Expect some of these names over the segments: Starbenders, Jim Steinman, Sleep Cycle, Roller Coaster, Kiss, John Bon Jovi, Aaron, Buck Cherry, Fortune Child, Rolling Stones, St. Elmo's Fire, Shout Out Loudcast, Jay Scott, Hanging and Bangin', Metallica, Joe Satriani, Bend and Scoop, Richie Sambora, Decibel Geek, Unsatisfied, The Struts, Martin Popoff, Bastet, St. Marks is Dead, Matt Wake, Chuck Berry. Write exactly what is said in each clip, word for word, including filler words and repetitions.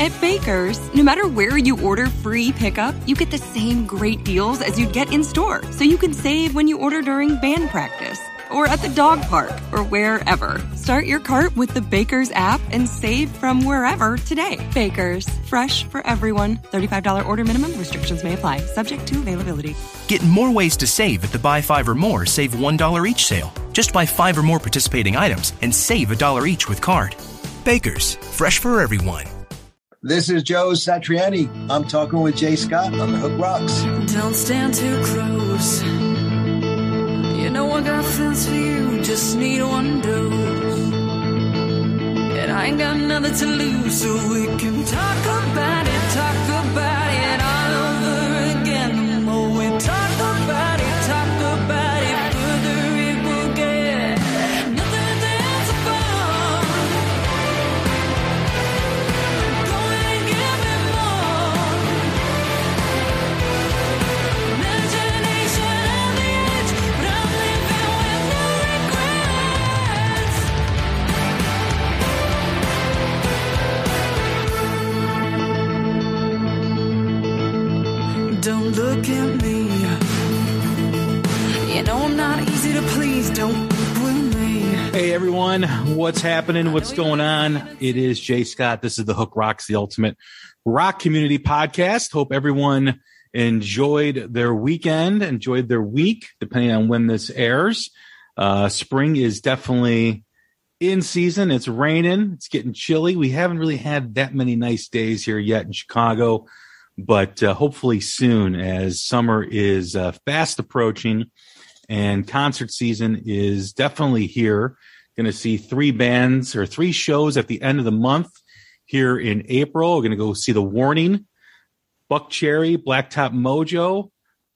At Baker's, no matter where you order free pickup, you get the same great deals as you'd get in-store. So you can save when you order during band practice, or at the dog park, or wherever. Start your cart with the Baker's app and save from wherever today. Baker's, fresh for everyone. thirty-five dollars order minimum. Restrictions may apply. Subject to availability. Get more ways to save at the Buy five or More, Save one dollar each sale. Just buy five or more participating items and save a dollar each with card. Baker's, fresh for everyone. This is Joe Satriani. I'm talking with Jay Scott on the Hook Rocks. Don't stand too close. You know I got things for you, just need one dose. And I ain't got nothing to lose, so we can talk about it, talk about it all over again. The more we talk about it, talk about it, the further it will get. Nothing to dance about. Go and give me more. Imagination on the edge, but I'm living with no regrets. Don't look at me. You know I'm not easy to please, don't fuck with me. Hey everyone, what's happening? What's going on? It is Jay Scott. This is the Hook Rocks, the ultimate rock community podcast. Hope everyone enjoyed their weekend, enjoyed their week, depending on when this airs. Uh, spring is definitely in season. It's raining. It's getting chilly. We haven't really had that many nice days here yet in Chicago, but uh, hopefully soon, as summer is uh, fast approaching. And concert season is definitely here. Going to see three bands or three shows at the end of the month here in April. We're going to go see The Warning, Buck Cherry, Blacktop Mojo,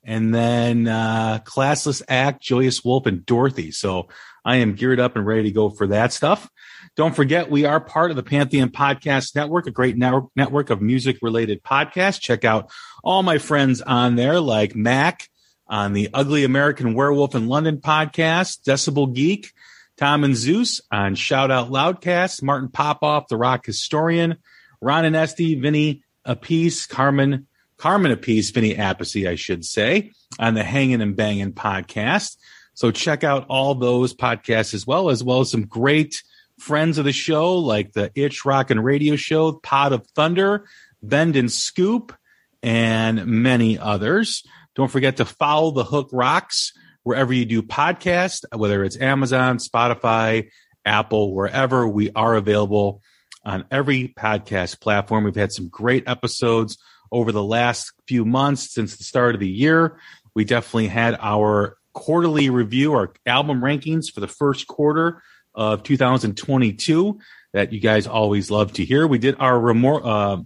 and then uh, Classless Act, Joyous Wolf, and Dorothy. So I am geared up and ready to go for that stuff. Don't forget, we are part of the Pantheon Podcast Network, a great network of music-related podcasts. Check out all my friends on there, like Mac, on the Ugly American Werewolf in London podcast, Decibel Geek, Tom and Zeus on Shout Out Loudcast, Martin Popoff, the rock historian, Ron and Esty, Vinny Appice, Carmen, Carmen Appice, Vinny Appice, I should say, on the Hanging and Bangin' podcast. So check out all those podcasts as well, as well as some great friends of the show, like the Itch Rock and Radio Show, Pod of Thunder, Bend and Scoop, and many others. Don't forget to follow the Hook Rocks wherever you do podcasts, whether it's Amazon, Spotify, Apple, wherever. We are available on every podcast platform. We've had some great episodes over the last few months since the start of the year. We definitely had our quarterly review, our album rankings for the first quarter of two thousand twenty-two that you guys always love to hear. We did our remor- uh,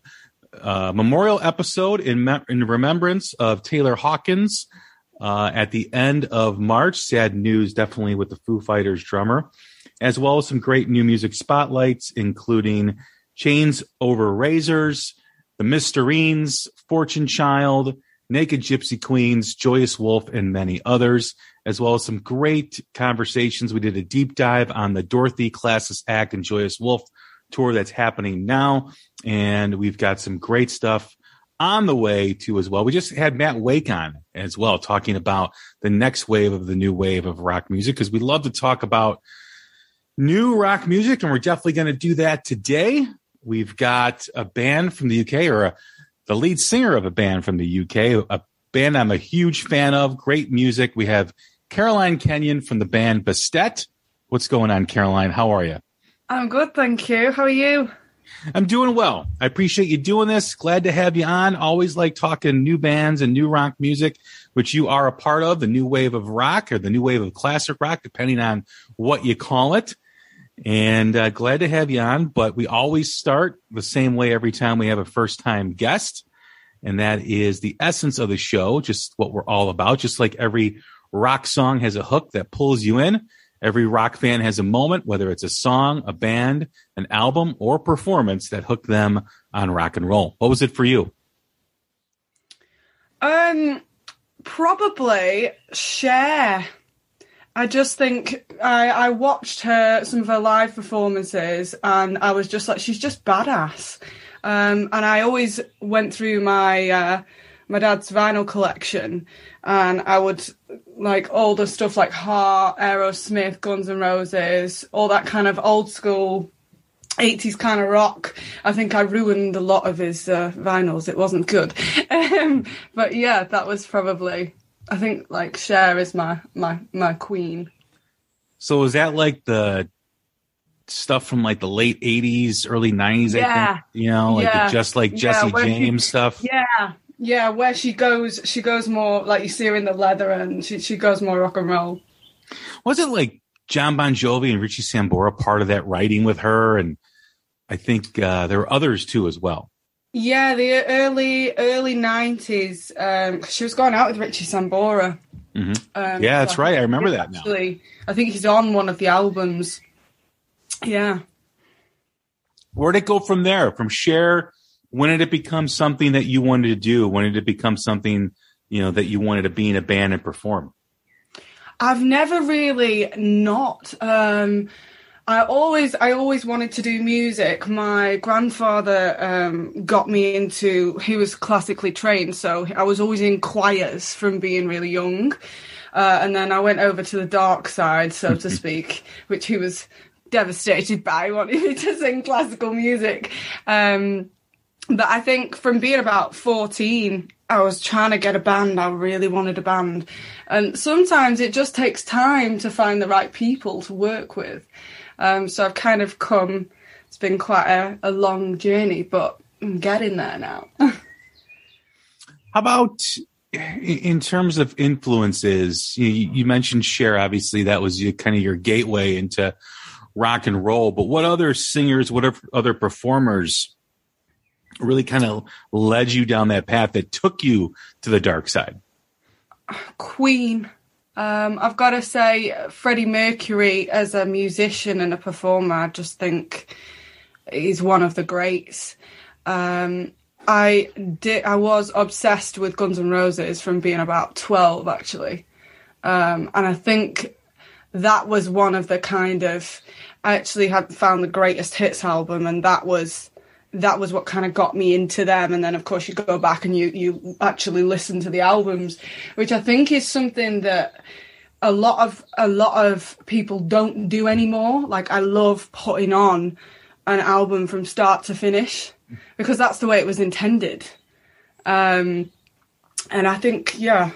Uh, memorial episode in me- in remembrance of Taylor Hawkins uh, at the end of March. Sad news, definitely, with the Foo Fighters drummer, as well as some great new music spotlights, including Chains Over Razors, The Mysterines, Fortune Child, Naked Gypsy Queens, Joyous Wolf, and many others, as well as some great conversations. We did a deep dive on the Dorothy, Classless Act, and Joyous Wolf tour that's happening now, and we've got some great stuff on the way too as well. We just had Matt Wake on as well, talking about the next wave of the new wave of rock music, because we love to talk about new rock music, and we're definitely going to do that today. We've got a band from the U K, or a, the lead singer of a band from the U K, a band I'm a huge fan of, great music. We have Caroline Kenyon from the band Bastet. What's going on, Caroline? How are you? I'm good, thank you. How are you? I'm doing well. I appreciate you doing this. Glad to have you on. Always like talking new bands and new rock music, which you are a part of, the new wave of rock or the new wave of classic rock, depending on what you call it. And uh, glad to have you on. But we always start the same way every time we have a first-time guest, and that is the essence of the show, just what we're all about. Just like every rock song has a hook that pulls you in, every rock fan has a moment, whether it's a song, a band, an album, or performance that hooked them on rock and roll. What was it for you? Um, probably Cher. I just think I, I watched her, some of her live performances, and I was just like, she's just badass. Um, and I always went through my uh, my dad's vinyl collection, and I would like older stuff like Heart, Aerosmith, Guns N' Roses, all that kind of old school eighties kind of rock. I think I ruined a lot of his uh, vinyls. It wasn't good. Um, but yeah, that was probably, I think like Cher is my, my, my queen. So was that like the stuff from like the late eighties, early nineties? Yeah. I think, you know, like yeah. the, just like Jesse yeah, James she, stuff. Yeah. Yeah. Where she goes, she goes more like you see her in the leather and she, she goes more rock and roll. Was it like John Bon Jovi and Richie Sambora part of that writing with her? And I think uh, there were others too as well. Yeah, the early early nineties. Um, she was going out with Richie Sambora. Mm-hmm. Um, yeah, that's so right. I remember that actually, now. I think he's on one of the albums. Yeah. Where'd it go from there? From Cher, when did it become something that you wanted to do? When did it become something, you know, that you wanted to be in a band and perform? I've never really not. Um, I always, I always wanted to do music. My grandfather um, got me into. He was classically trained, so I was always in choirs from being really young, uh, and then I went over to the dark side, so to speak, which he was devastated by, wanting me to sing classical music. Um, but I think from being about fourteen. I was trying to get a band. I really wanted a band. And sometimes it just takes time to find the right people to work with. Um, so I've kind of come, it's been quite a, a long journey, but I'm getting there now. How about in terms of influences? You, you mentioned Cher, obviously. That was your, kind of your gateway into rock and roll. But what other singers, what other performers really kind of led you down that path that took you to the dark side? Queen. Um, I've got to say Freddie Mercury as a musician and a performer, I just think he's one of the greats. Um, I did, I was obsessed with Guns N' Roses from being about twelve, actually. Um, and I think that was one of the kind of, I actually had found the greatest hits album, and that was that was what kind of got me into them. And then of course you go back and you, you actually listen to the albums, which I think is something that a lot of, a lot of people don't do anymore. Like I love putting on an album from start to finish because that's the way it was intended. Um, and I think, yeah,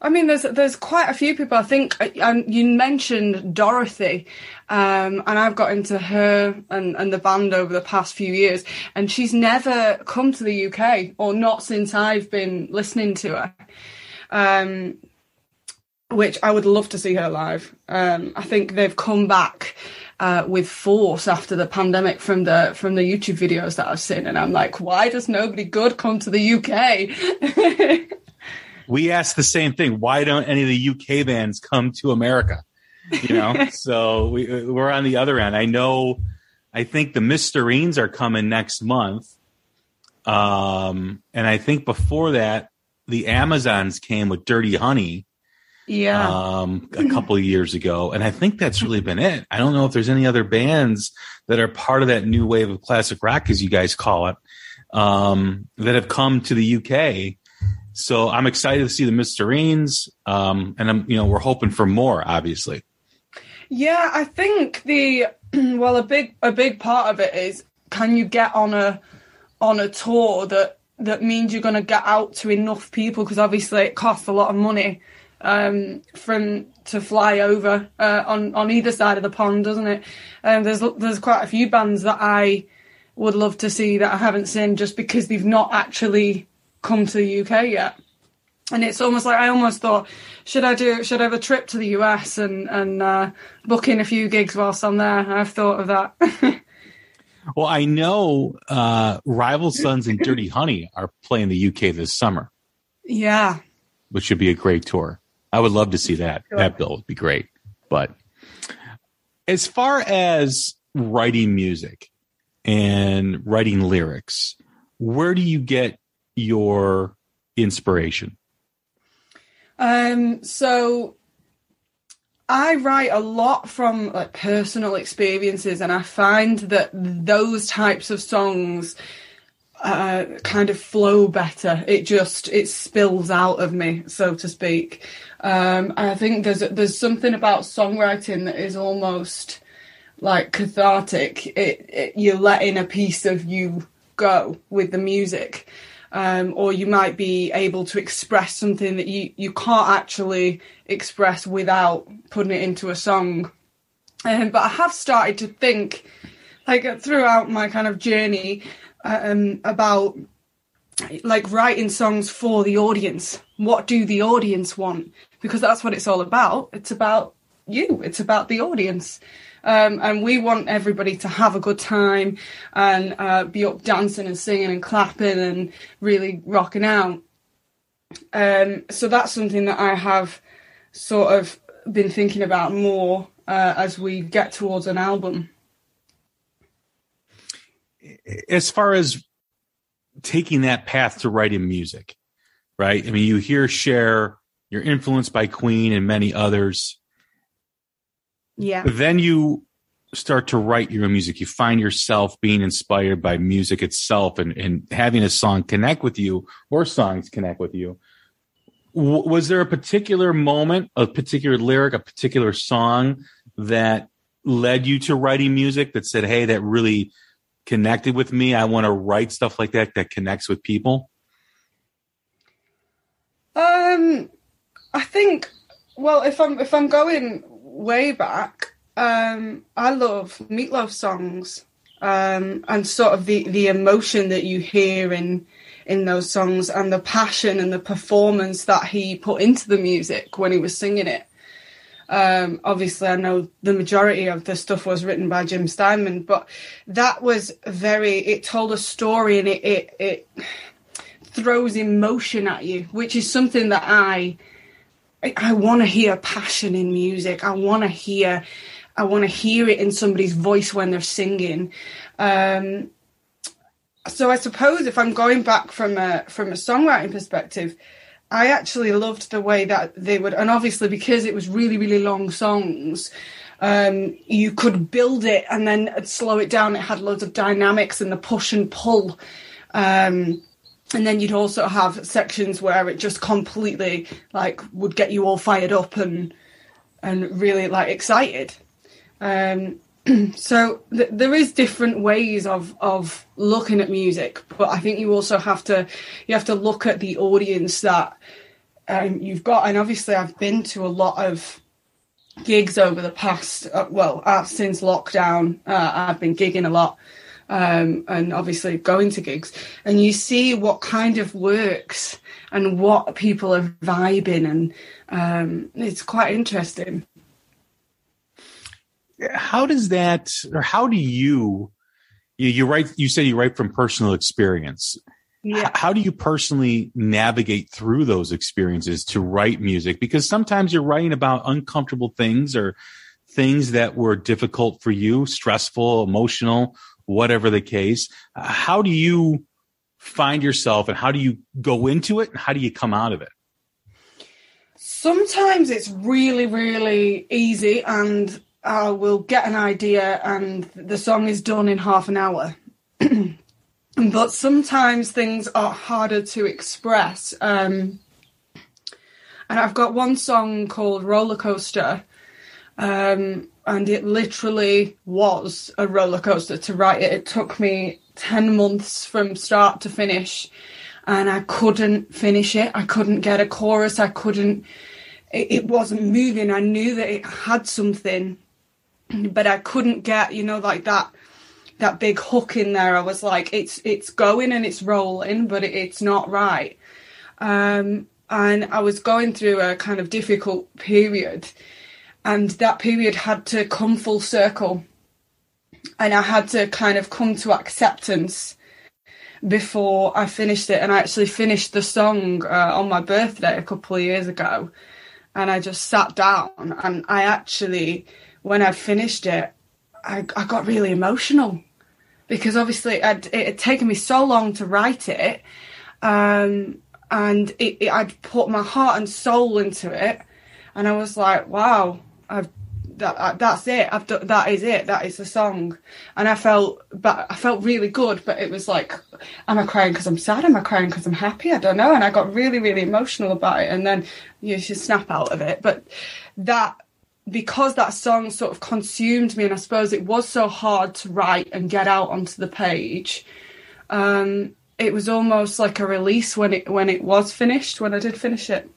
I mean, there's, there's quite a few people. I think um, you mentioned Dorothy, um, and I've got into her and, and the band over the past few years, and she's never come to the U K, or not since I've been listening to her, um, which I would love to see her live. Um, I think they've come back uh, with force after the pandemic from the, from the YouTube videos that I've seen. And I'm like, why does nobody good come to the U K? We asked the same thing. Why don't any of the U K bands come to America? You know, so we, we're on the other end. I know, I think the Mysterines are coming next month. Um, and I think before that, the Amazons came with Dirty Honey. Yeah. Um, a couple of years ago. And I think that's really been it. I don't know if there's any other bands that are part of that new wave of classic rock, as you guys call it, um, that have come to the U K. So I'm excited to see the Mysterines, um, and I'm, you know, we're hoping for more, obviously. Yeah, I think the well, a big a big part of it is, can you get on a on a tour that that means you're going to get out to enough people? Because obviously it costs a lot of money um, from to fly over uh, on on either side of the pond, doesn't it? And um, there's there's quite a few bands that I would love to see that I haven't seen just because they've not actually come to the U K yet. And it's almost like I almost thought, should I do should I have a trip to the U S and and uh book in a few gigs whilst I'm there? I've thought of that. Well, I know uh Rival Sons and Dirty Honey are playing the U K this summer. Yeah, which should be a great tour. I would love to see that. Sure. That bill would be great. But as far as writing music and writing lyrics, where do you get your inspiration? Um, so I write a lot from like personal experiences, and I find that those types of songs uh, kind of flow better. It just, it spills out of me, so to speak. Um, I think there's there's something about songwriting that is almost like cathartic. It, it you're letting a piece of you go with the music, um, or you might be able to express something that you, you can't actually express without putting it into a song. Um, but I have started to think, like throughout my kind of journey, um, about like writing songs for the audience. What do the audience want? Because that's what it's all about. It's about you. It's about the audience. Um, and we want everybody to have a good time and uh, be up dancing and singing and clapping and really rocking out. Um, so that's something that I have sort of been thinking about more uh, as we get towards an album. As far as taking that path to writing music, right? I mean, you hear Cher, you're influenced by Queen and many others. Yeah. But then you start to write your own music. You find yourself being inspired by music itself and, and having a song connect with you, or songs connect with you. W- was there a particular moment, a particular lyric, a particular song that led you to writing music that said, hey, that really connected with me? I want to write stuff like that that connects with people. Um, I think, well, if I'm if I'm going way back, um, I love Meatloaf songs, um, and sort of the, the emotion that you hear in in those songs and the passion and the performance that he put into the music when he was singing it. Um, obviously, I know the majority of the stuff was written by Jim Steinman, but that was very, it told a story and it it, it throws emotion at you, which is something that I... I want to hear passion in music. I want to hear, I want to hear it in somebody's voice when they're singing. Um, so I suppose if I'm going back from a from a songwriting perspective, I actually loved the way that they would, and obviously because it was really really long songs, um, you could build it and then slow it down. It had loads of dynamics and the push and pull. Um, And then you'd also have sections where it just completely like would get you all fired up and and really like excited. Um, so th- there is different ways of of looking at music, but I think you also have to you have to look at the audience that um, you've got. And obviously, I've been to a lot of gigs over the past uh, well uh, since lockdown. Uh, I've been gigging a lot. Um, and obviously going to gigs, and you see what kind of works and what people are vibing, and um, it's quite interesting. How does that, or how do you, you, you write, you say you write from personal experience. Yeah. H- how do you personally navigate through those experiences to write music? Because sometimes you're writing about uncomfortable things or things that were difficult for you, stressful, emotional, whatever the case. Uh, how do you find yourself, and how do you go into it, and how do you come out of it? Sometimes it's really, really easy, and I will get an idea and the song is done in half an hour. But sometimes things are harder to express. Um, and I've got one song called Roller Coaster, um, and it literally was a roller coaster to write it. It took me ten months from start to finish, and I couldn't finish it. I couldn't get a chorus. I couldn't, it, it wasn't moving. I knew that it had something, but I couldn't get, you know, like that, that big hook in there. I was like, it's, it's going and it's rolling, but it, it's not right. Um, and I was going through a kind of difficult period, and that period had to come full circle, and I had to kind of come to acceptance before I finished it. And I actually finished the song uh, on my birthday a couple of years ago, and I just sat down, and I actually, when I finished it, I, I got really emotional, because obviously I'd, it had taken me so long to write it, um, and it, it, I'd put my heart and soul into it. And I was like, wow, I've that that's it. I've done, that is it. That is the song. And I felt, but I felt really good. But it was like, am I crying because I'm sad? Am I crying because I'm happy? I don't know. And I got really, really emotional about it. And then you should snap out of it. But that, because that song sort of consumed me, and I suppose it was so hard to write and get out onto the page. Um, it was almost like a release when it when it was finished, when I did finish it.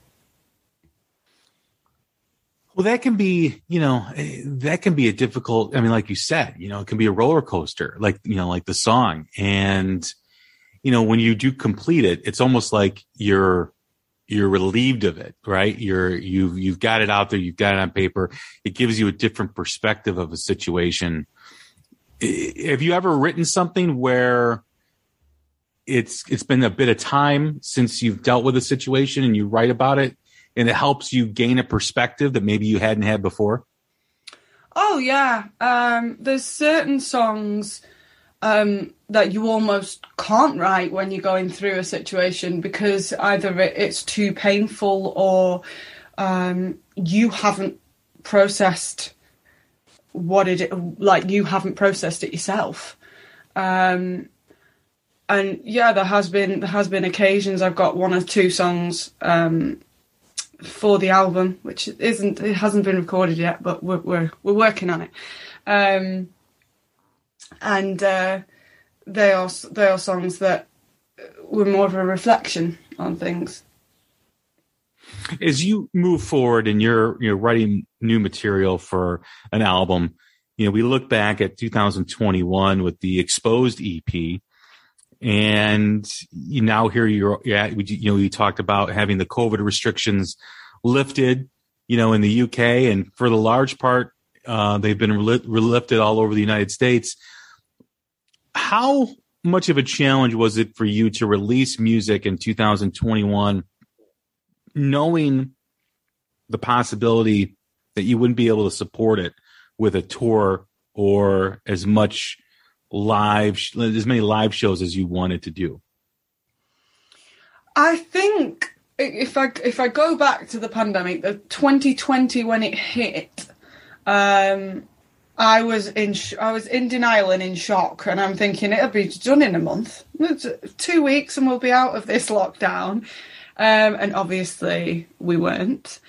Well, that can be, you know, that can be a difficult, I mean, like you said, you know, it can be a roller coaster, like, you know, like the song. And, you know, when you do complete it, it's almost like you're, you're relieved of it, right? You're, you've, you've got it out there. You've got it on paper. It gives you a different perspective of a situation. Have you ever written something where it's, it's been a bit of time since you've dealt with a situation and you write about it, and it helps you gain a perspective that maybe you hadn't had before? Oh, yeah. Um, there's certain songs um, that you almost can't write when you're going through a situation, because either it's too painful or um, you haven't processed what it, like you haven't processed it yourself. Um, and yeah, there has been, there has been occasions I've got one or two songs, um, for the album, which isn't, it hasn't been recorded yet, but we're we're, we're working on it. Um, and uh, they are they are songs that were more of a reflection on things. As you move forward and you're you're writing new material for an album, you know, we look back at two thousand twenty-one with the Exposed E P. And you now hear you're, yeah, you know, you talked about having the COVID restrictions lifted, you know, in the U K, and for the large part, uh, they've been re- lifted all over the United States. How much of a challenge was it for you to release music in two thousand twenty-one, knowing the possibility that you wouldn't be able to support it with a tour or as much live, as many live shows as you wanted to do? I think if I if I go back to the pandemic, the twenty twenty when it hit, um, I was in sh- I was in denial and in shock, and I'm thinking it'll be done in a month, two weeks, and we'll be out of this lockdown. Um, and obviously, we weren't.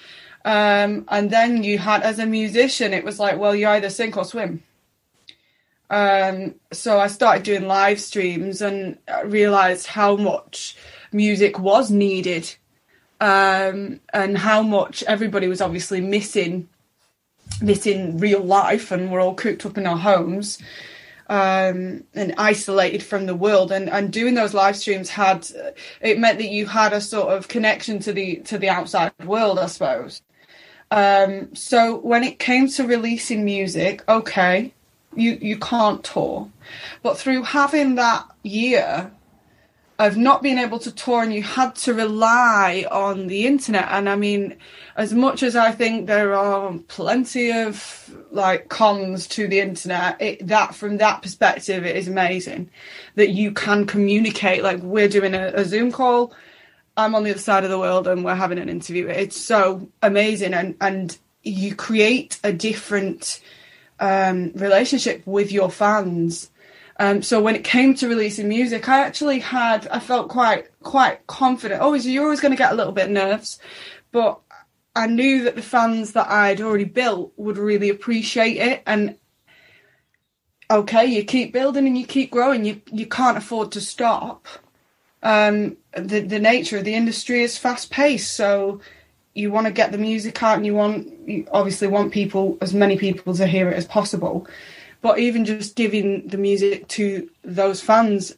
Um, and then you had, as a musician, it was like, well, you either sink or swim. Um, so I started doing live streams and realised how much music was needed, um, and how much everybody was obviously missing, missing real life, and we're all cooped up in our homes, um, and isolated from the world. And, and doing those live streams had, it meant that you had a sort of connection to the, to the outside world, I suppose. Um, so when it came to releasing music, okay, You you can't tour, but through having that year of not being able to tour, and you had to rely on the internet. And I mean, as much as I think there are plenty of like cons to the internet, it, that from that perspective, it is amazing that you can communicate. Like we're doing a, a Zoom call, I'm on the other side of the world, and we're having an interview. It's so amazing, and and you create a different Um, relationship with your fans. Um, so when it came to releasing music, I actually had, I felt quite, quite confident. Always, you're always going to get a little bit nerves, but I knew that the fans that I'd already built would really appreciate it. And okay, you keep building and you keep growing. You you can't afford to stop. Um, the the nature of the industry is fast paced, so you want to get the music out, and you want, you obviously want people, as many people to hear it as possible. But even just giving the music to those fans,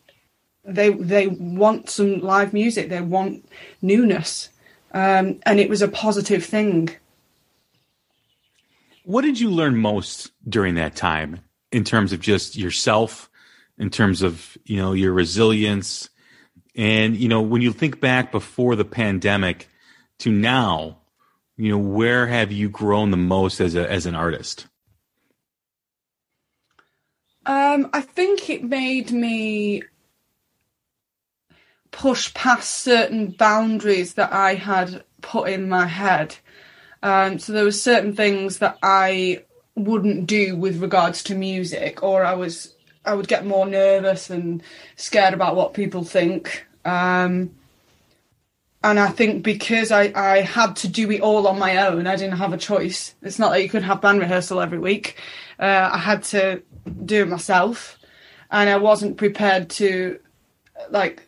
they they want some live music. They want newness. Um, and it was a positive thing. What did you learn most during that time in terms of just yourself, in terms of, you know, your resilience? And, you know, when you think back before the pandemic to now, you know, where have you grown the most as a as an artist? Um, I think it made me push past certain boundaries that I had put in my head. Um, so there were certain things that I wouldn't do with regards to music, or I was I would get more nervous and scared about what people think. Um, and I think because I, I had to do it all on my own, I didn't have a choice. It's not that you could have band rehearsal every week. Uh, I had to do it myself, and I wasn't prepared to like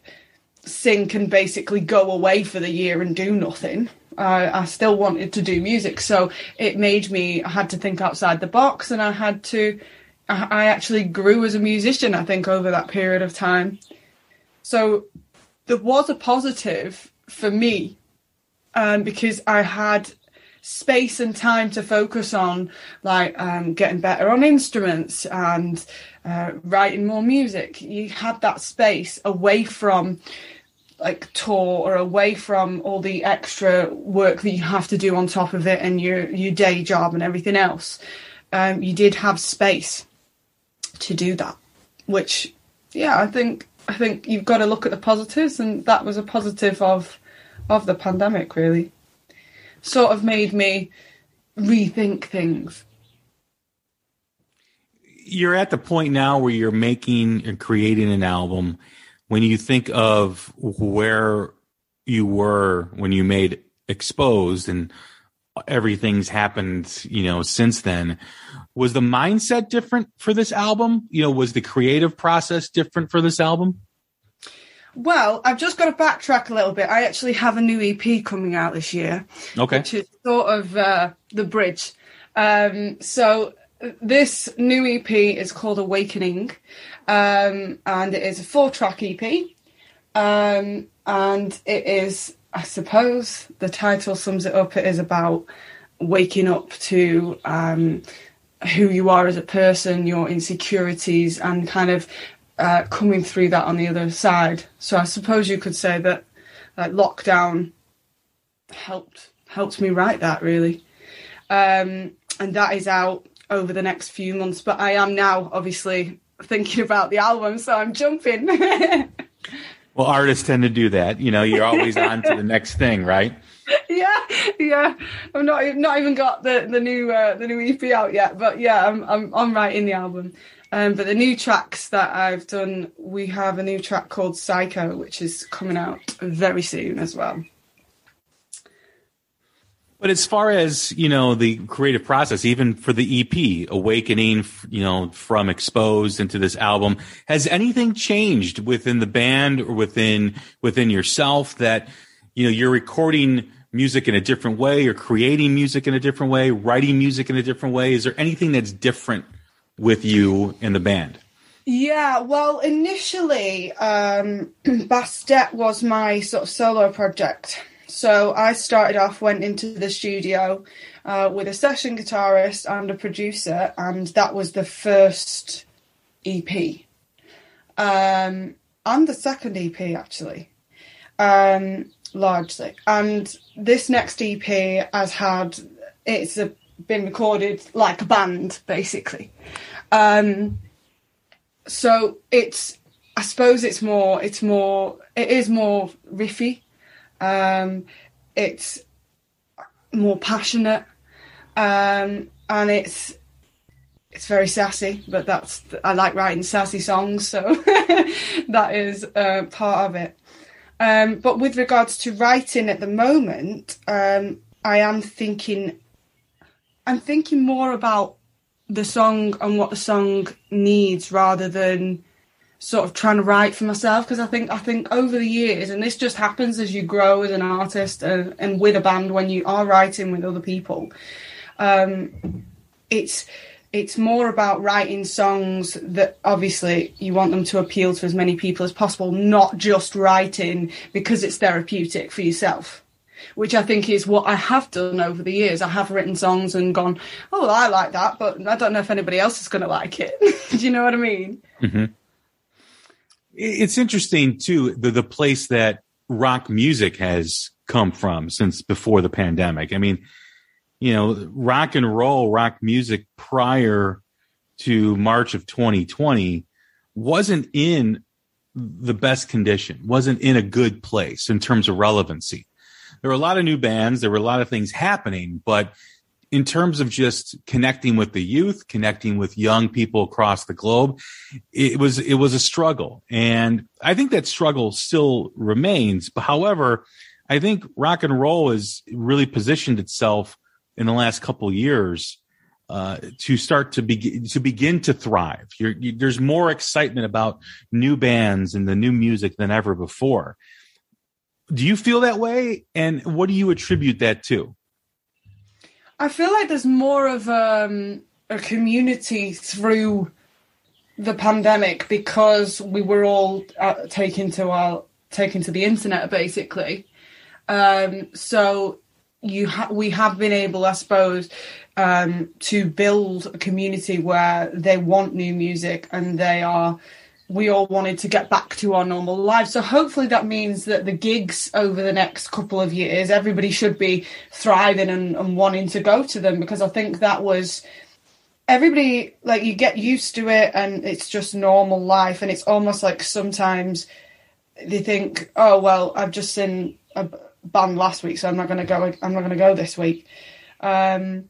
sink and basically go away for the year and do nothing. Uh, I still wanted to do music, so it made me, I had to think outside the box, and I had to, I, I actually grew as a musician, I think, over that period of time. So there was a positive for me, um, because I had space and time to focus on, like, um, getting better on instruments and uh, writing more music. You had that space away from like tour or away from all the extra work that you have to do on top of it and your your day job and everything else. Um, you did have space to do that, which, yeah, I think I think you've got to look at the positives, and that was a positive of of the pandemic, really. Sort of made me rethink things. You're at the point now where you're making and creating an album. When you think of where you were when you made Exposed and everything's happened, you know, since then, was the mindset different for this album? You know, was the creative process different for this album? Well, I've just got to backtrack a little bit. I actually have a new E P coming out this year, okay, which is sort of uh, the bridge. Um, so this new E P is called Awakening. Um, and it is a four-track E P, um, and it is, I suppose, the title sums it up. It is about waking up to um, who you are as a person, your insecurities, and kind of uh, coming through that on the other side. So I suppose you could say that like, lockdown helped helped me write that, really, um, and that is out over the next few months. But I am now, obviously, thinking about the album, so I'm jumping. Well, artists tend to do that. You know, you're always on to the next thing, right? Yeah, yeah. I've not not even got the the new uh, the new E P out yet, but yeah, I'm I'm I'm writing the album. Um, but the new tracks that I've done, we have a new track called Psycho, which is coming out very soon as well. But as far as, you know, the creative process, even for the E P, Awakening, you know, from Exposed into this album, has anything changed within the band or within within yourself that, you know, you're recording music in a different way, you're creating music in a different way, writing music in a different way? Is there anything that's different with you and the band? Yeah, well, initially, um, Bastet was my sort of solo project. So I started off, went into the studio uh, with a session guitarist and a producer, and that was the first E P. Um, and the second E P, actually, um, largely. And this next E P has had, it's a, been recorded like a band, basically. Um, so it's, I suppose it's more, it's more, it is more riffy. Um, it's more passionate, um, and it's it's very sassy. But that's I like writing sassy songs, so that is uh, part of it. Um, but with regards to writing at the moment, um, I am thinking, I'm thinking more about the song and what the song needs rather than sort of trying to write for myself, because I think I think over the years, and this just happens as you grow as an artist and, and with a band when you are writing with other people, um, it's it's more about writing songs that obviously you want them to appeal to as many people as possible, not just writing because it's therapeutic for yourself, which I think is what I have done over the years. I have written songs and gone, oh, I like that, but I don't know if anybody else is going to like it. Do you know what I mean? Mm-hmm. It's interesting, too, the, the place that rock music has come from since before the pandemic. I mean, you know, rock and roll, rock music prior to March of twenty twenty wasn't in the best condition, wasn't in a good place in terms of relevancy. There were a lot of new bands. There were a lot of things happening, but in terms of just connecting with the youth, connecting with young people across the globe, it was it was a struggle. And I think that struggle still remains. However, I think rock and roll has really positioned itself in the last couple of years uh, to start to begin to begin to thrive. You're, you, there's more excitement about new bands and the new music than ever before. Do you feel that way? And what do you attribute that to? I feel like there's more of um, a community through the pandemic because we were all uh, taken to our taken to the internet, basically. Um, so you ha- we have been able, I suppose, um, to build a community where they want new music and they are. We all wanted to get back to our normal lives. So hopefully that means that the gigs over the next couple of years, everybody should be thriving and, and wanting to go to them, because I think that was everybody, like, you get used to it and it's just normal life. And it's almost like sometimes they think, oh, well, I've just seen a band last week, so I'm not going to go. I'm not going to go this week. Um,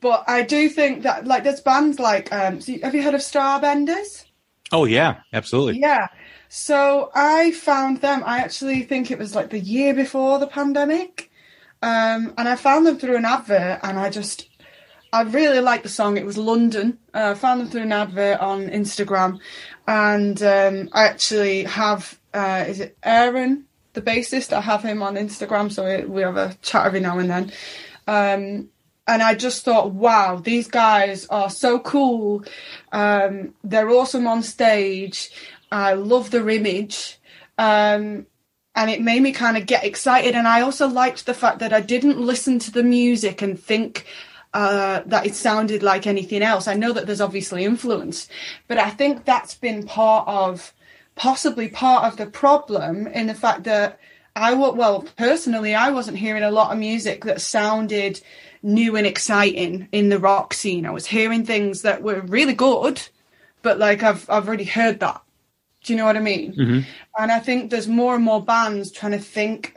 But I do think that, like, there's bands like, um, so have you heard of Starbenders? Oh, yeah, absolutely. Yeah. So I found them, I actually think it was like the year before the pandemic. Um, and I found them through an advert, and I just, I really liked the song. It was London. Uh, I found them through an advert on Instagram. And um, I actually have, uh, is it Aaron, the bassist? I have him on Instagram, so we, we have a chat every now and then. Um And I just thought, wow, these guys are so cool. Um, they're awesome on stage. I love their image. Um, and it made me kind of get excited. And I also liked the fact that I didn't listen to the music and think uh, that it sounded like anything else. I know that there's obviously influence, but I think that's been part of, possibly part of the problem, in the fact that I, well, personally, I wasn't hearing a lot of music that sounded new and exciting in the rock scene. I was hearing things that were really good, but like I've I've already heard that. Do you know what I mean? Mm-hmm. And I think there's more and more bands trying to think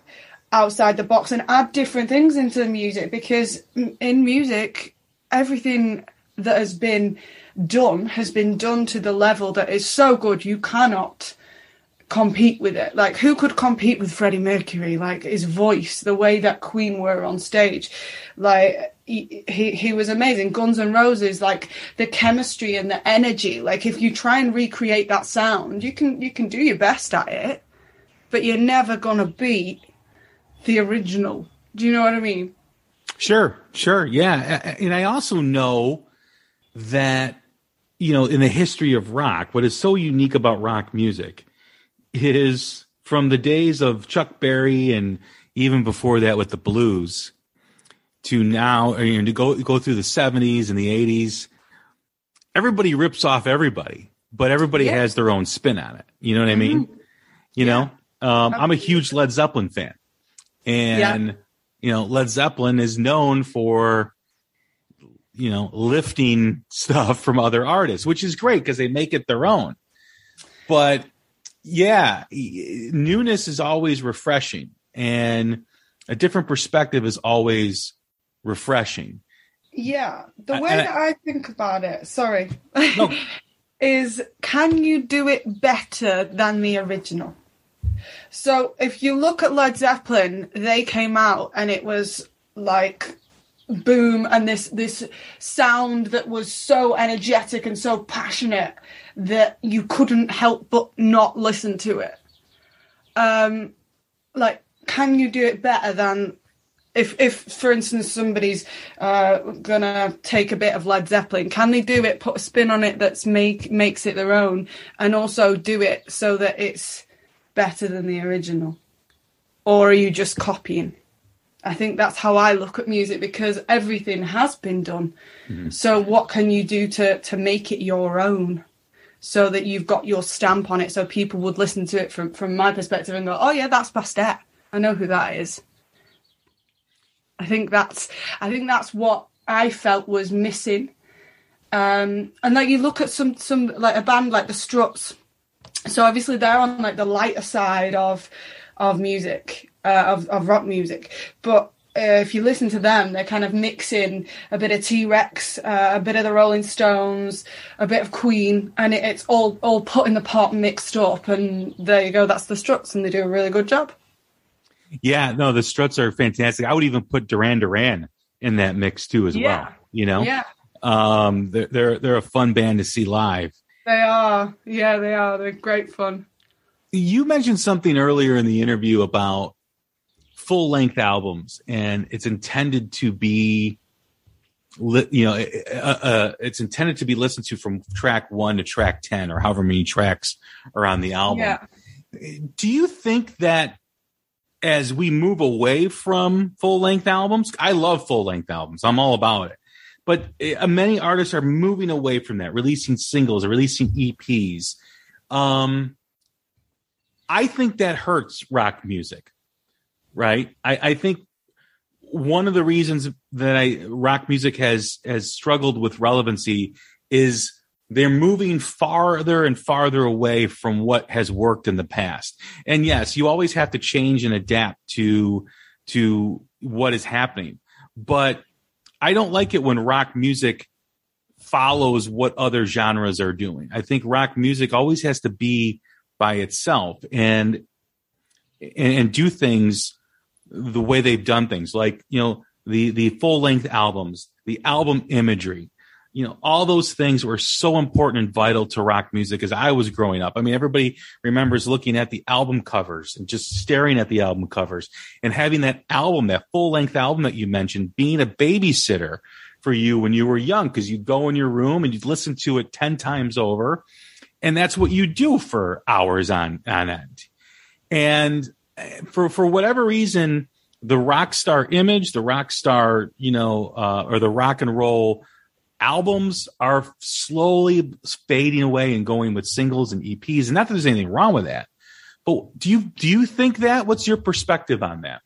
outside the box and add different things into the music, because in music, everything that has been done has been done to the level that is so good you cannot compete with it. Like, who could compete with Freddie Mercury? Like, his voice, the way that Queen were on stage, like he, he he was amazing. Guns N' Roses, like the chemistry and the energy. Like, if you try and recreate that sound, you can you can do your best at it, but you're never gonna beat the original. Do you know what I mean? Sure, sure, yeah. And I also know that, you know, in the history of rock, what is so unique about rock music is from the days of Chuck Berry and even before that with the blues to now, you know, to go go through the seventies and the eighties, everybody rips off everybody, but everybody yeah. has their own spin on it. You know what mm-hmm. I mean? You yeah. know, um, I'm a huge Led Zeppelin fan, and yeah. you know, Led Zeppelin is known for, you know, lifting stuff from other artists, which is great because they make it their own, but yeah, newness is always refreshing, and a different perspective is always refreshing. Yeah, the way I, that I, I think about it, sorry, no. is can you do it better than the original? So if you look at Led Zeppelin, they came out and it was like boom, and this this sound that was so energetic and so passionate that you couldn't help but not listen to it. Um, like, can you do it better than if, if for instance, somebody's uh, gonna take a bit of Led Zeppelin? Can they do it, put a spin on it that's make makes it their own, and also do it so that it's better than the original? Or are you just copying? I think that's how I look at music, because everything has been done. Mm-hmm. So what can you do to to make it your own, so that you've got your stamp on it, so people would listen to it from, from my perspective and go, oh yeah, that's Bastet. I know who that is. I think that's I think that's what I felt was missing. Um, and like you look at some some like a band like the Struts. So obviously they're on like the lighter side of of music. Uh, of, of rock music, but Uh, if you listen to them, they're kind of mixing a bit of T-Rex, uh, a bit of the Rolling Stones, a bit of Queen, and it, it's all, all put in the pot mixed up. And there you go, that's the Struts, and they do a really good job. Yeah, no, the Struts are fantastic. I would even put Duran Duran in that mix too, as yeah. well. You know, yeah, um, they're, they're they're a fun band to see live. They are, yeah, they are. They're great fun. You mentioned something earlier in the interview about full-length albums, and it's intended to be, you know, uh, uh, it's intended to be listened to from track one to track ten, or however many tracks are on the album. Yeah. Do you think that as we move away from full-length albums, I love full-length albums, I'm all about it, but uh, many artists are moving away from that, releasing singles, releasing E Ps. Um, I think that hurts rock music. Right. I, I think one of the reasons that I rock music has has struggled with relevancy is they're moving farther and farther away from what has worked in the past. And yes, you always have to change and adapt to to what is happening. But I don't like it when rock music follows what other genres are doing. I think rock music always has to be by itself and and, and do things the way they've done things, like, you know, the, the full length albums, the album imagery, you know, all those things were so important and vital to rock music as I was growing up. I mean, everybody remembers looking at the album covers and just staring at the album covers, and having that album, that full length album that you mentioned, being a babysitter for you when you were young, because you'd go in your room and you'd listen to it ten times over. And that's what you do for hours on, on end. And For for whatever reason, the rock star image, the rock star, you know, uh, or the rock and roll albums are slowly fading away and going with singles and E Ps. And not that there's anything wrong with that, but do you do you think that? What's your perspective on that?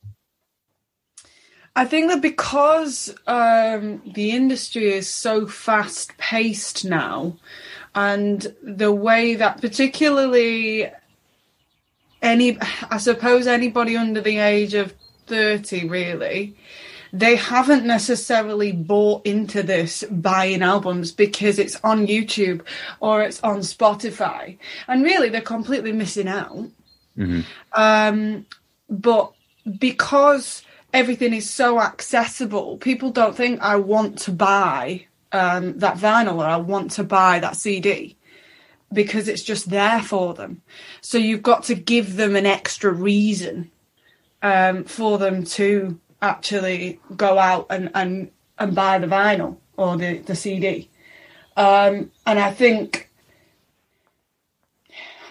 I think that because um, the industry is so fast paced now, and the way that particularly. Any, I suppose anybody under the age of thirty, really, they haven't necessarily bought into this buying albums because it's on YouTube or it's on Spotify. And really, they're completely missing out. Mm-hmm. Um, but because everything is so accessible, people don't think, I want to buy um, that vinyl, or I want to buy that C D. Because it's just there for them. So you've got to give them an extra reason um, for them to actually go out and, and, and buy the vinyl or the, the C D. Um, and I think,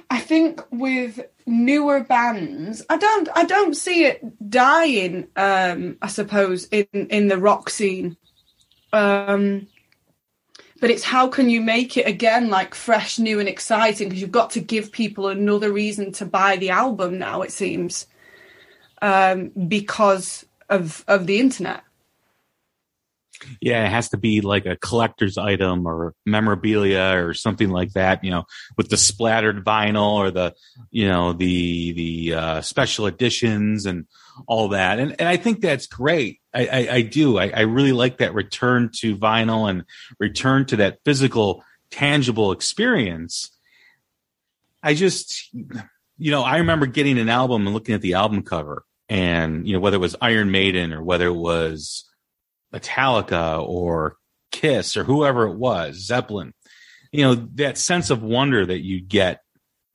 I think with newer bands, I don't, I don't see it dying, um, I suppose, in, in the rock scene. Um, But it's how can you make it, again, like fresh, new and exciting, because you've got to give people another reason to buy the album now, it seems, um, because of of the internet. Yeah, it has to be like a collector's item or memorabilia or something like that, you know, with the splattered vinyl or the, you know, the the uh, special editions and all that. And, and I think that's great. I, I, I do. I, I really like that return to vinyl and return to that physical, tangible experience. I just, you know, I remember getting an album and looking at the album cover and, you know, whether it was Iron Maiden or whether it was Metallica or Kiss or whoever it was, Zeppelin, you know, that sense of wonder that you get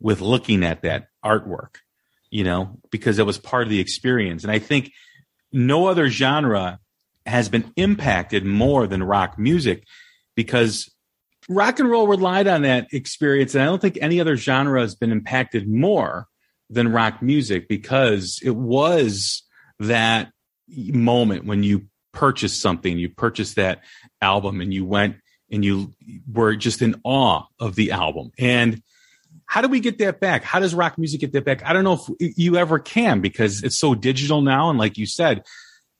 with looking at that artwork, you know, because it was part of the experience. And I think no other genre has been impacted more than rock music, because rock and roll relied on that experience. And I don't think any other genre has been impacted more than rock music, because it was that moment when you purchased something, you purchased that album, and you went and you were just in awe of the album. And how do we get that back? How does rock music get that back? I don't know if you ever can, because it's so digital now. And like you said,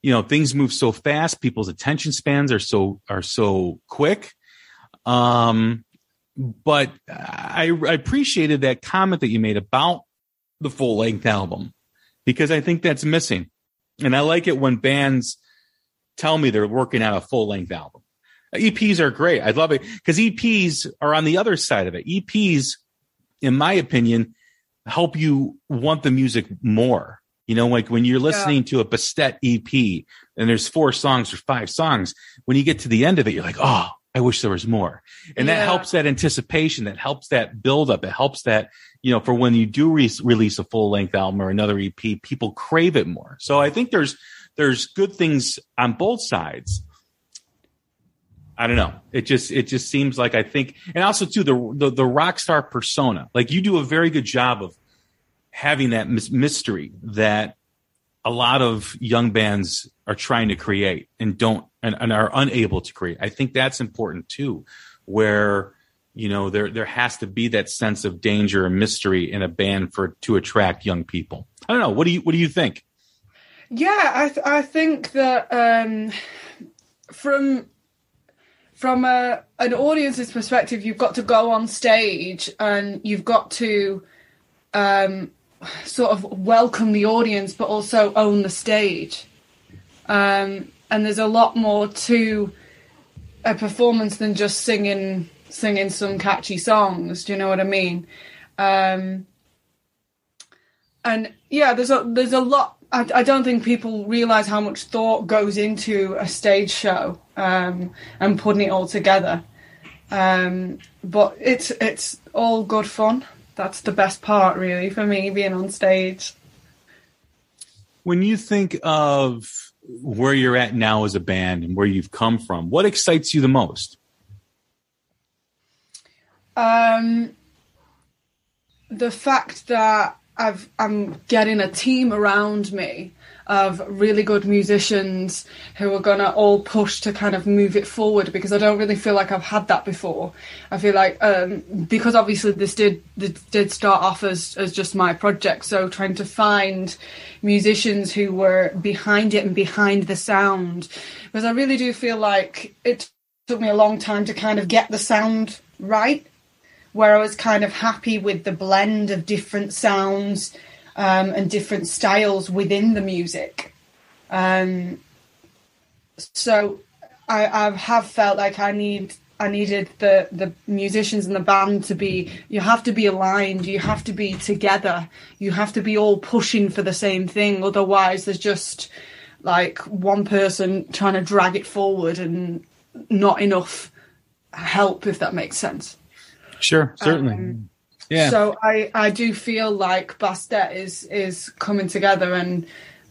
you know, things move so fast. People's attention spans are so, are so quick. Um, but I, I appreciated that comment that you made about the full length album, because I think that's missing. And I like it when bands tell me they're working on a full length album. E Ps are great. I love it because E Ps are on the other side of it. E Ps, in my opinion, help you want the music more. You know, like when you're listening yeah. to a Bastet E P and there's four songs or five songs, when you get to the end of it, you're like, oh, I wish there was more. And yeah. that helps that anticipation. That helps that buildup. It helps that, you know, for when you do re- release a full length album or another E P, people crave it more. So I think there's there's good things on both sides. I don't know. It just it just seems like I think, and also too the the, the rock star persona. Like you do a very good job of having that mis- mystery that a lot of young bands are trying to create and don't and, and are unable to create. I think that's important too, where you know there there has to be that sense of danger and mystery in a band for to attract young people. I don't know. What do you what do you think? Yeah, I th- I think that um, from From a, an audience's perspective, you've got to go on stage and you've got to um, sort of welcome the audience, but also own the stage. Um, and there's a lot more to a performance than just singing singing some catchy songs. Do you know what I mean? Um, and yeah, there's a there's a lot. I, I don't think people realise how much thought goes into a stage show um, and putting it all together. Um, but it's it's all good fun. That's the best part, really, for me, being on stage. When you think of where you're at now as a band and where you've come from, what excites you the most? Um, the fact that I've, I'm getting a team around me of really good musicians who are going to all push to kind of move it forward, because I don't really feel like I've had that before. I feel like um, because obviously this did this did start off as, as just my project, so trying to find musicians who were behind it and behind the sound, because I really do feel like it took me a long time to kind of get the sound right, where I was kind of happy with the blend of different sounds um, and different styles within the music. Um, so I, I have felt like I need I needed the, the musicians and the band to be, you have to be aligned, you have to be together, you have to be all pushing for the same thing. Otherwise, there's just like one person trying to drag it forward and not enough help, if that makes sense. Sure, certainly. Um, yeah. So I, I do feel like Bastet is is coming together, and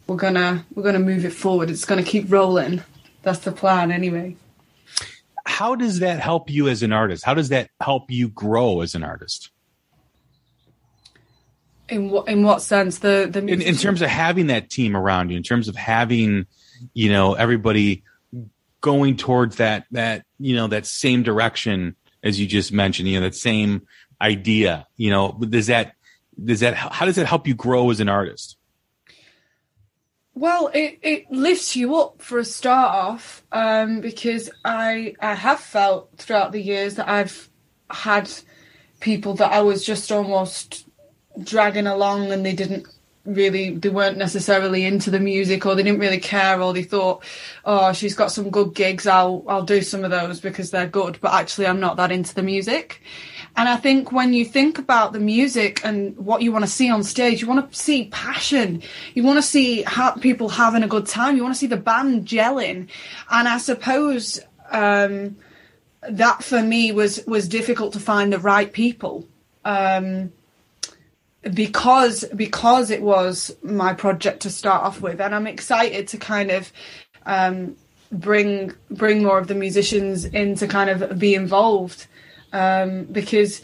we're gonna we're gonna move it forward. It's gonna keep rolling. That's the plan, anyway. How does that help you as an artist? How does that help you grow as an artist? In what in what sense? The the in, in terms of having that team around you, in terms of having, you know, everybody going towards that that you know that same direction. As you just mentioned, you know, that same idea, you know, does that, does that, how does it help you grow as an artist? Well, it, it lifts you up for a start off, um, because I, I have felt throughout the years that I've had people that I was just almost dragging along, and they didn't really, they weren't necessarily into the music, or they didn't really care, or they thought, oh, she's got some good gigs, I'll I'll do some of those because they're good, but actually I'm not that into the music. And I think when you think about the music and what you want to see on stage, you want to see passion, you want to see ha- people having a good time, you want to see the band gelling. And I suppose um, that for me was, was difficult to find the right people. Um Because because it was my project to start off with, and I'm excited to kind of um, bring bring more of the musicians in to kind of be involved, um, because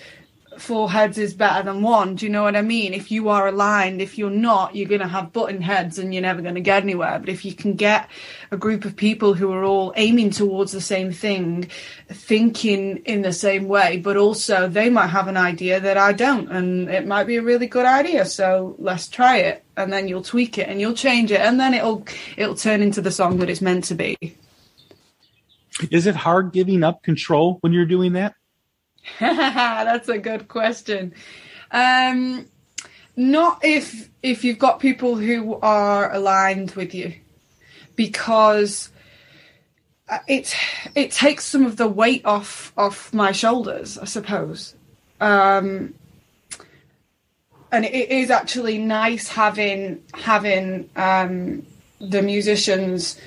four heads is better than one. Do you know what I mean? If you are aligned, if you're not, you're going to have button heads and you're never going to get anywhere. But if you can get a group of people who are all aiming towards the same thing, thinking in the same way, but also they might have an idea that I don't, and it might be a really good idea, so let's try it. And then you'll tweak it and you'll change it, and then it'll it'll turn into the song that it's meant to be. Is it hard giving up control when you're doing that? That's a good question. Um, Not if if you've got people who are aligned with you, because it it takes some of the weight off off my shoulders, I suppose. Um, and it is actually nice having having um, the musicians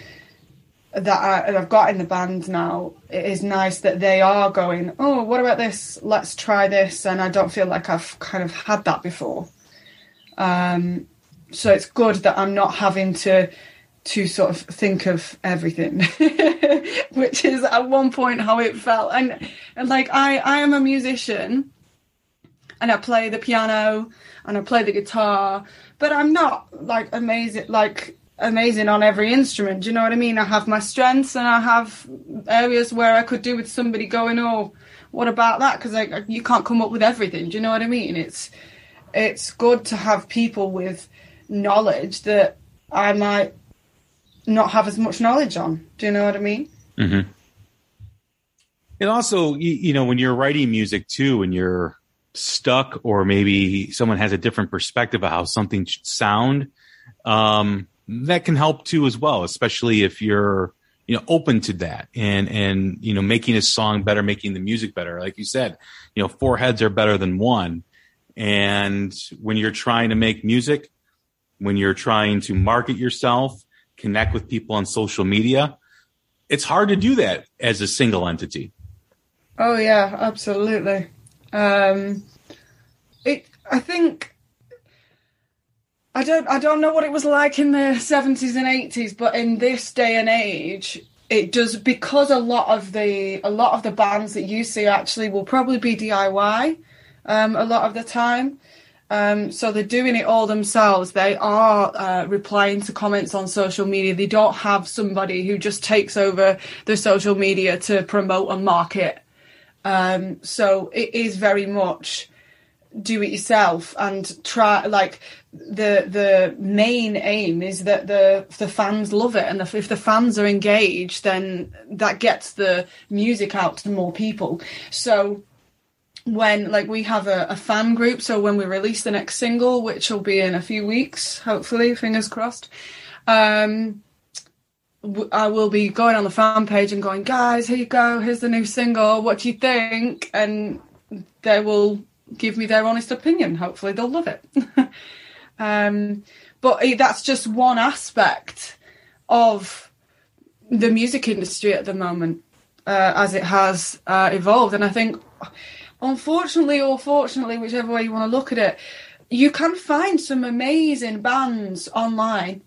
that I, I've got in the band now. It is nice that they are going, oh, what about this? Let's try this. And I don't feel like I've kind of had that before. Um, so it's good that I'm not having to to sort of think of everything, which is at one point how it felt. And, and like, I, I am a musician and I play the piano and I play the guitar, but I'm not like amazing, like amazing on every instrument. Do you know what I mean? I have my strengths and I have areas where I could do with somebody going, oh, what about that? Because like, you can't come up with everything. Do you know what I mean? It's, it's good to have people with knowledge that I might not have as much knowledge on. Do you know what I mean? Mm-hmm. And also, you, you know, when you're writing music too, and you're stuck, or maybe someone has a different perspective of how something should sound, um, that can help too as well, especially if you're, you know, open to that and, and, you know, making a song better, making the music better. Like you said, you know, four heads are better than one. And when you're trying to make music, when you're trying to market yourself, connect with people on social media, it's hard to do that as a single entity. Oh yeah, absolutely. Um, it, I think, I don't, I don't know what it was like in the seventies and eighties, but in this day and age, it does, because a lot of the, a lot of the bands that you see actually will probably be D I Y, um, a lot of the time. Um, so they're doing it all themselves. They are uh, replying to comments on social media. They don't have somebody who just takes over the social media to promote and market. Um, so it is very much do it yourself and try. Like the the main aim is that the the fans love it, and the, if the fans are engaged, then that gets the music out to more people. So. When like we have a, a fan group, so when we release the next single, which will be in a few weeks, hopefully, fingers crossed, um, w- I will be going on the fan page and going, guys, here you go, here's the new single, what do you think? And they will give me their honest opinion. Hopefully they'll love it. um, but that's just one aspect of the music industry at the moment, uh, as it has uh, evolved. And I think, unfortunately or fortunately, whichever way you want to look at it, you can find some amazing bands online,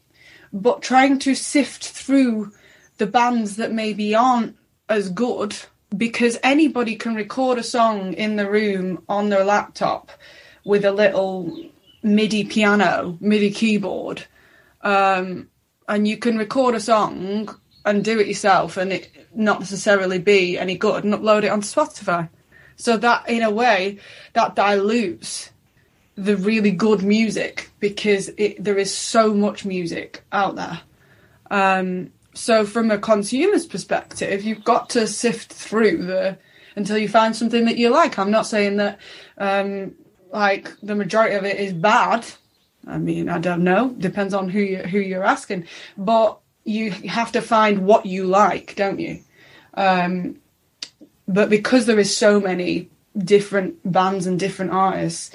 but trying to sift through the bands that maybe aren't as good, because anybody can record a song in the room on their laptop with a little MIDI piano, MIDI keyboard, um, and you can record a song and do it yourself and it not necessarily be any good and upload it on Spotify. So that, in a way, that dilutes the really good music, because it, there is so much music out there. Um, so from a consumer's perspective, you've got to sift through the until you find something that you like. I'm not saying that, um, like, the majority of it is bad. I mean, I don't know. Depends on who you, who you're asking. But you have to find what you like, don't you? Um But because there is so many different bands and different artists,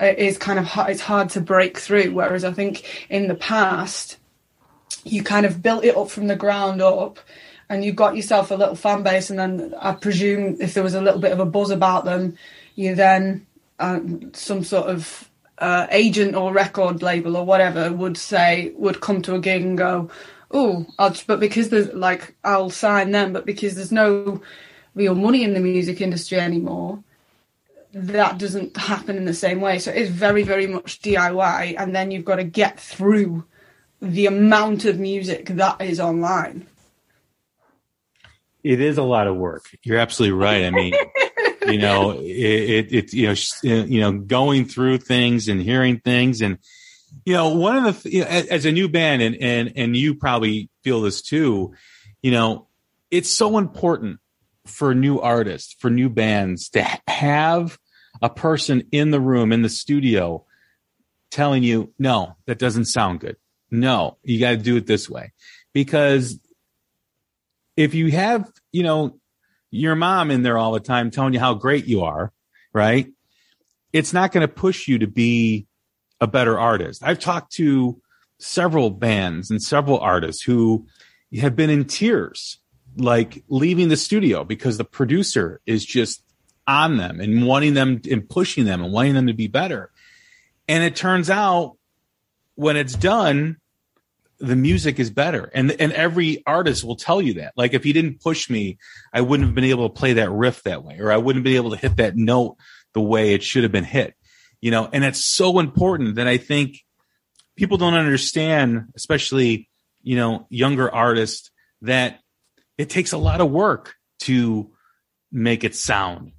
it is kind of hard, it's hard to break through. Whereas I think in the past, you kind of built it up from the ground up, and you got yourself a little fan base. And then I presume if there was a little bit of a buzz about them, you then um, some sort of uh, agent or record label or whatever would say would come to a gig and go, "Oh, but because there's like I'll sign them, but because there's no." real money in the music industry anymore, that doesn't happen in the same way. So it's very, very much D I Y. And then you've got to get through the amount of music that is online. It is a lot of work. You're absolutely right. I mean, you know, it, it, it, you know, sh- you know, going through things and hearing things, and, you know, one of the, you know, as, as a new band, and, and, and you probably feel this too, you know, it's so important for new artists, for new bands, to have a person in the room, in the studio, telling you, no, that doesn't sound good. No, you got to do it this way. Because if you have, you know, your mom in there all the time telling you how great you are, right? It's not going to push you to be a better artist. I've talked to several bands and several artists who have been in tears, like leaving the studio because the producer is just on them and wanting them and pushing them and wanting them to be better. And it turns out when it's done, the music is better. And and every artist will tell you that. Like, if you didn't push me, I wouldn't have been able to play that riff that way, or I wouldn't be able to hit that note the way it should have been hit. You know, and it's so important that I think people don't understand, especially, you know, younger artists, that it takes a lot of work to make it sound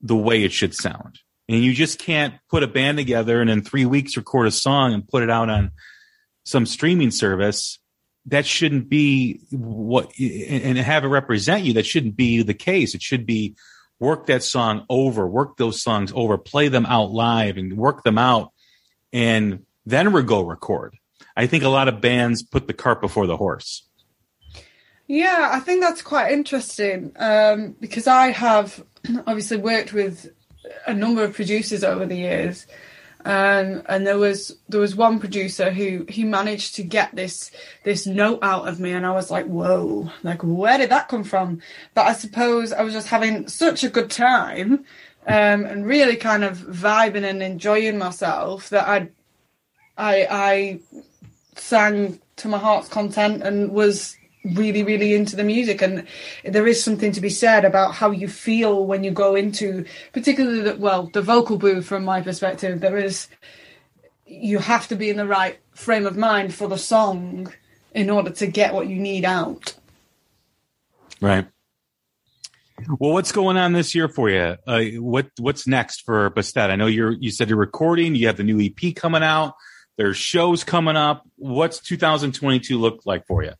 the way it should sound. And you just can't put a band together and in three weeks record a song and put it out on some streaming service. That shouldn't be what, and have it represent you. That shouldn't be the case. It should be work that song over, work those songs over, play them out live and work them out, and then we go record. I think a lot of bands put the cart before the horse. Yeah, I think that's quite interesting, um, because I have obviously worked with a number of producers over the years, um, and there was there was one producer who he managed to get this this note out of me, and I was like, whoa, like, where did that come from? But I suppose I was just having such a good time, um, and really kind of vibing and enjoying myself that I I, I sang to my heart's content and was really really into the music. And there is something to be said about how you feel when you go into particularly the, well the vocal booth. From my perspective, there is, you have to be in the right frame of mind for the song in order to get what you need out, right? Well, what's going on this year for you? uh what what's next for Bastet? I know you're you said you're recording, you have the new E P coming out, there's shows coming up. What's two thousand twenty-two look like for you?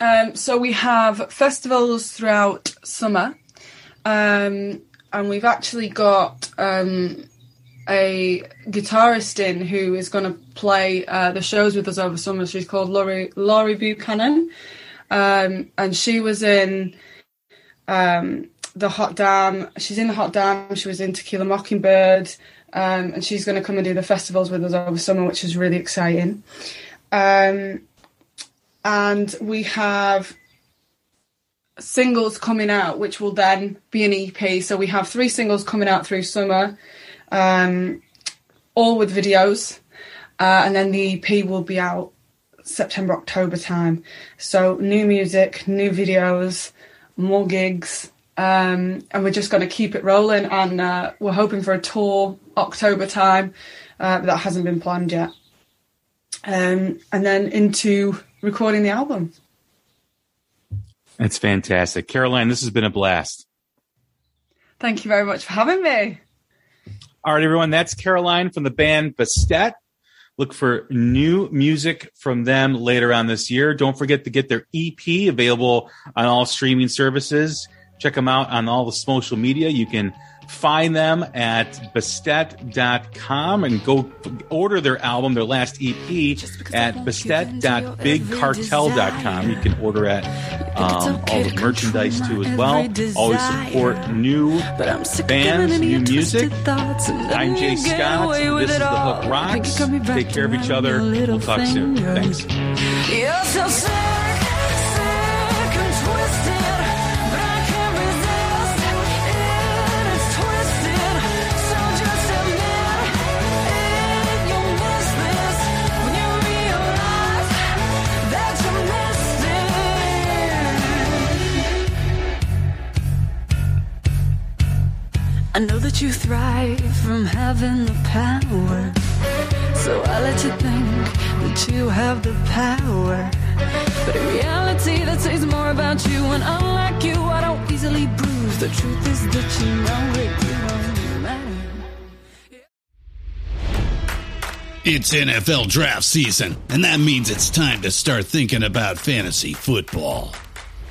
Um, so we have festivals throughout summer, um, and we've actually got um, a guitarist in who is going to play uh, the shows with us over summer. She's called Laurie, Laurie Buchanan, um, and she was in um, the Hot Dam. She's in the Hot Dam. She was in To Kill a Mockingbird, um, and she's going to come and do the festivals with us over summer, which is really exciting. Um And we have singles coming out, which will then be an E P. So we have three singles coming out through summer, um, all with videos. Uh, and then the E P will be out September, October time. So new music, new videos, more gigs. Um, and we're just going to keep it rolling. And uh, we're hoping for a tour October time. Uh, but that hasn't been planned yet. Um, and then into recording the album. That's fantastic. Caroline, this has been a blast. Thank you very much for having me. All right, everyone, that's Caroline from the band Bastet. Look for new music from them later on this year. Don't forget to get their E P, available on all streaming services. Check them out on all the social media. You can find them at bastet dot com and go order their album, their last E P, at bastet dot big cartel dot com. You can order at um, all the merchandise too as well. Always support new bands, new music. I'm Jay Scott. This is The Hook Rocks. Take care of each other. We'll talk soon. Thanks. I know that you thrive from having the power, so I let you think that you have the power. But in reality, that says more about you, and unlike you, I don't easily bruise. The truth is that you know it, you won't matter. It's N F L draft season, and that means it's time to start thinking about fantasy football.